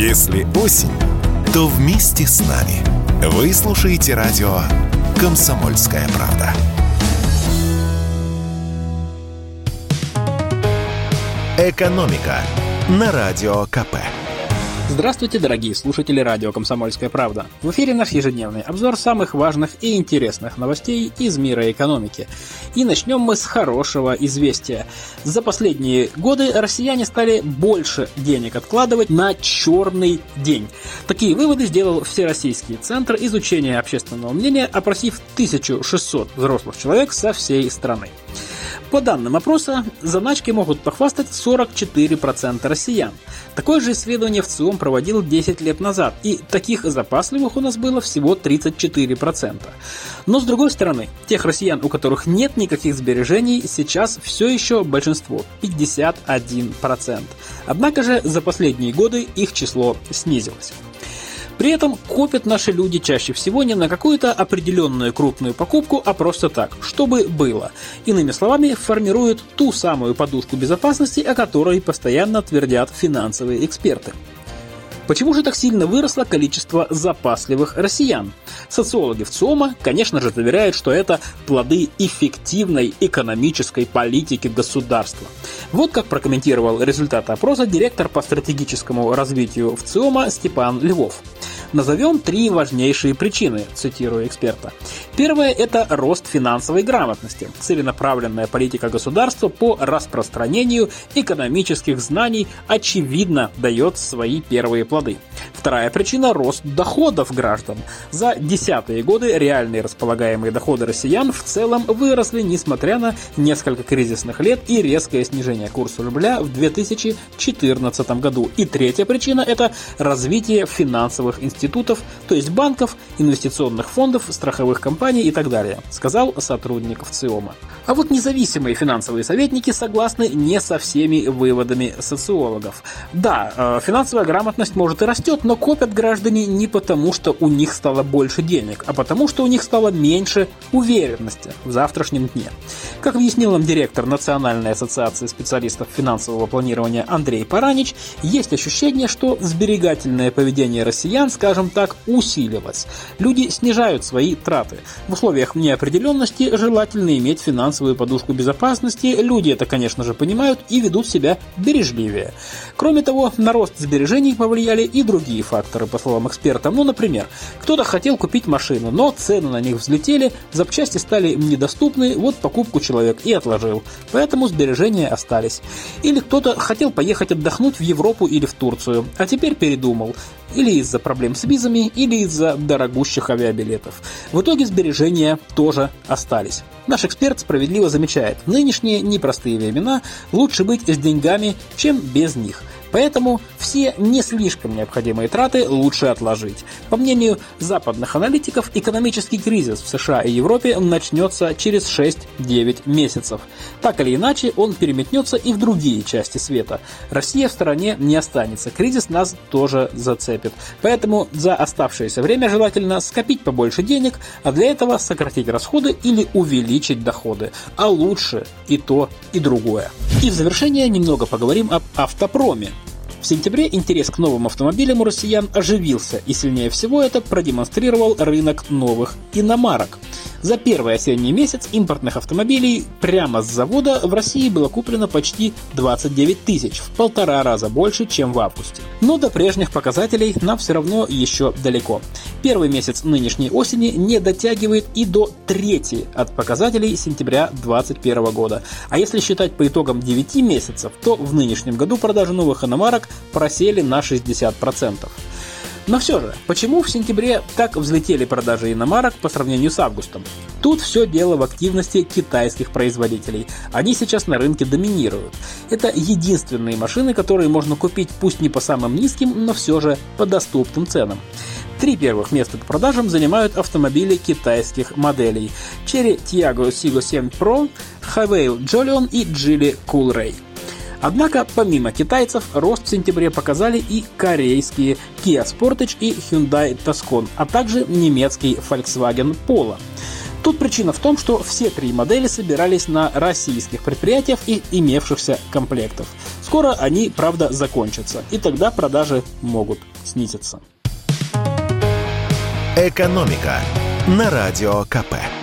Если осень, то вместе с нами. Вы слушаете радио «Комсомольская правда». «Экономика» на радио КП. Здравствуйте, дорогие слушатели радио «Комсомольская правда». В эфире наш ежедневный обзор самых важных и интересных новостей из мира экономики. И начнем мы с хорошего известия. За последние годы россияне стали больше денег откладывать на черный день. Такие выводы сделал Всероссийский центр изучения общественного мнения, опросив 1600 взрослых человек со всей страны. По данным опроса, заначки могут похвастать 44% россиян. Такое же исследование ВЦИОМ проводил 10 лет назад, и таких запасливых у нас было всего 34%. Но с другой стороны, тех россиян, у которых нет никаких сбережений, сейчас все еще большинство – 51%. Однако же за последние годы их число снизилось. При этом копят наши люди чаще всего не на какую-то определенную крупную покупку, а просто так, чтобы было. Иными словами, формируют ту самую подушку безопасности, о которой постоянно твердят финансовые эксперты. Почему же так сильно выросло количество запасливых россиян? Социологи ВЦИОМа, конечно же, заверяют, что это плоды эффективной экономической политики государства. Вот как прокомментировал результаты опроса директор по стратегическому развитию ВЦИОМа Степан Львов. Назовем три важнейшие причины, цитирую эксперта. Первое – это рост финансовой грамотности, целенаправленная политика государства по распространению экономических знаний очевидно дает свои первые плоды. Вторая причина – рост доходов граждан. За десятые годы реальные располагаемые доходы россиян в целом выросли, несмотря на несколько кризисных лет и резкое снижение курса рубля в 2014 году. И третья причина – это развитие финансовых институтов, то есть банков, инвестиционных фондов, страховых компаний и так далее, сказал сотрудник ВЦИОМа. А вот независимые финансовые советники согласны не со всеми выводами социологов. Да, финансовая грамотность может и растет, но копят граждане не потому, что у них стало больше денег, а потому, что у них стало меньше уверенности в завтрашнем дне. Как объяснил нам директор Национальной ассоциации специалистов финансового планирования Андрей Паранич, есть ощущение, что сберегательное поведение россиян, скажем так, усилилось. Люди снижают свои траты. В условиях неопределенности желательно иметь финансовую подушку безопасности. Люди это, конечно же, понимают и ведут себя бережливее. Кроме того, на рост сбережений повлияли и другие факторы, по словам эксперта. Ну, например, кто-то хотел купить машину, но цены на них взлетели, запчасти стали недоступны, вот покупку человек и отложил. Поэтому сбережения остались. Или кто-то хотел поехать отдохнуть в Европу или в Турцию, а теперь передумал. Или из-за проблем с визами, или из-за дорогущих авиабилетов. В итоге сбережения тоже остались. Наш эксперт справедливо замечает, нынешние непростые времена лучше быть с деньгами, чем без них. Поэтому все не слишком необходимые траты лучше отложить. По мнению западных аналитиков, экономический кризис в США и Европе начнется через 6-9 месяцев. Так или иначе, он переметнется и в другие части света. Россия в стороне не останется, кризис нас тоже зацепит. Поэтому за оставшееся время желательно скопить побольше денег, а для этого сократить расходы или увеличить доходы. А лучше и то, и другое. И в завершение немного поговорим об автопроме. В сентябре интерес к новым автомобилям у россиян оживился, и сильнее всего это продемонстрировал рынок новых иномарок. За первый осенний месяц импортных автомобилей прямо с завода в России было куплено почти 29 тысяч, в 1,5 раза больше, чем в августе. Но до прежних показателей нам все равно еще далеко. Первый месяц нынешней осени не дотягивает и до трети от показателей сентября 2021 года. А если считать по итогам 9 месяцев, то в нынешнем году продажи новых иномарок просели на 60%. Но все же, почему в сентябре так взлетели продажи иномарок по сравнению с августом? Тут все дело в активности китайских производителей. Они сейчас на рынке доминируют. Это единственные машины, которые можно купить пусть не по самым низким, но все же по доступным ценам. 3 первых места по продажам занимают автомобили китайских моделей Chery Tiggo 7 Pro, Haval Jolion и Geely Coolray. Однако, помимо китайцев, рост в сентябре показали и корейские Kia Sportage и Hyundai Tucson, а также немецкий Volkswagen Polo. Тут причина в том, что все 3 модели собирались на российских предприятиях и имевшихся комплектов. Скоро они, правда, закончатся, и тогда продажи могут снизиться. Экономика на радио КП.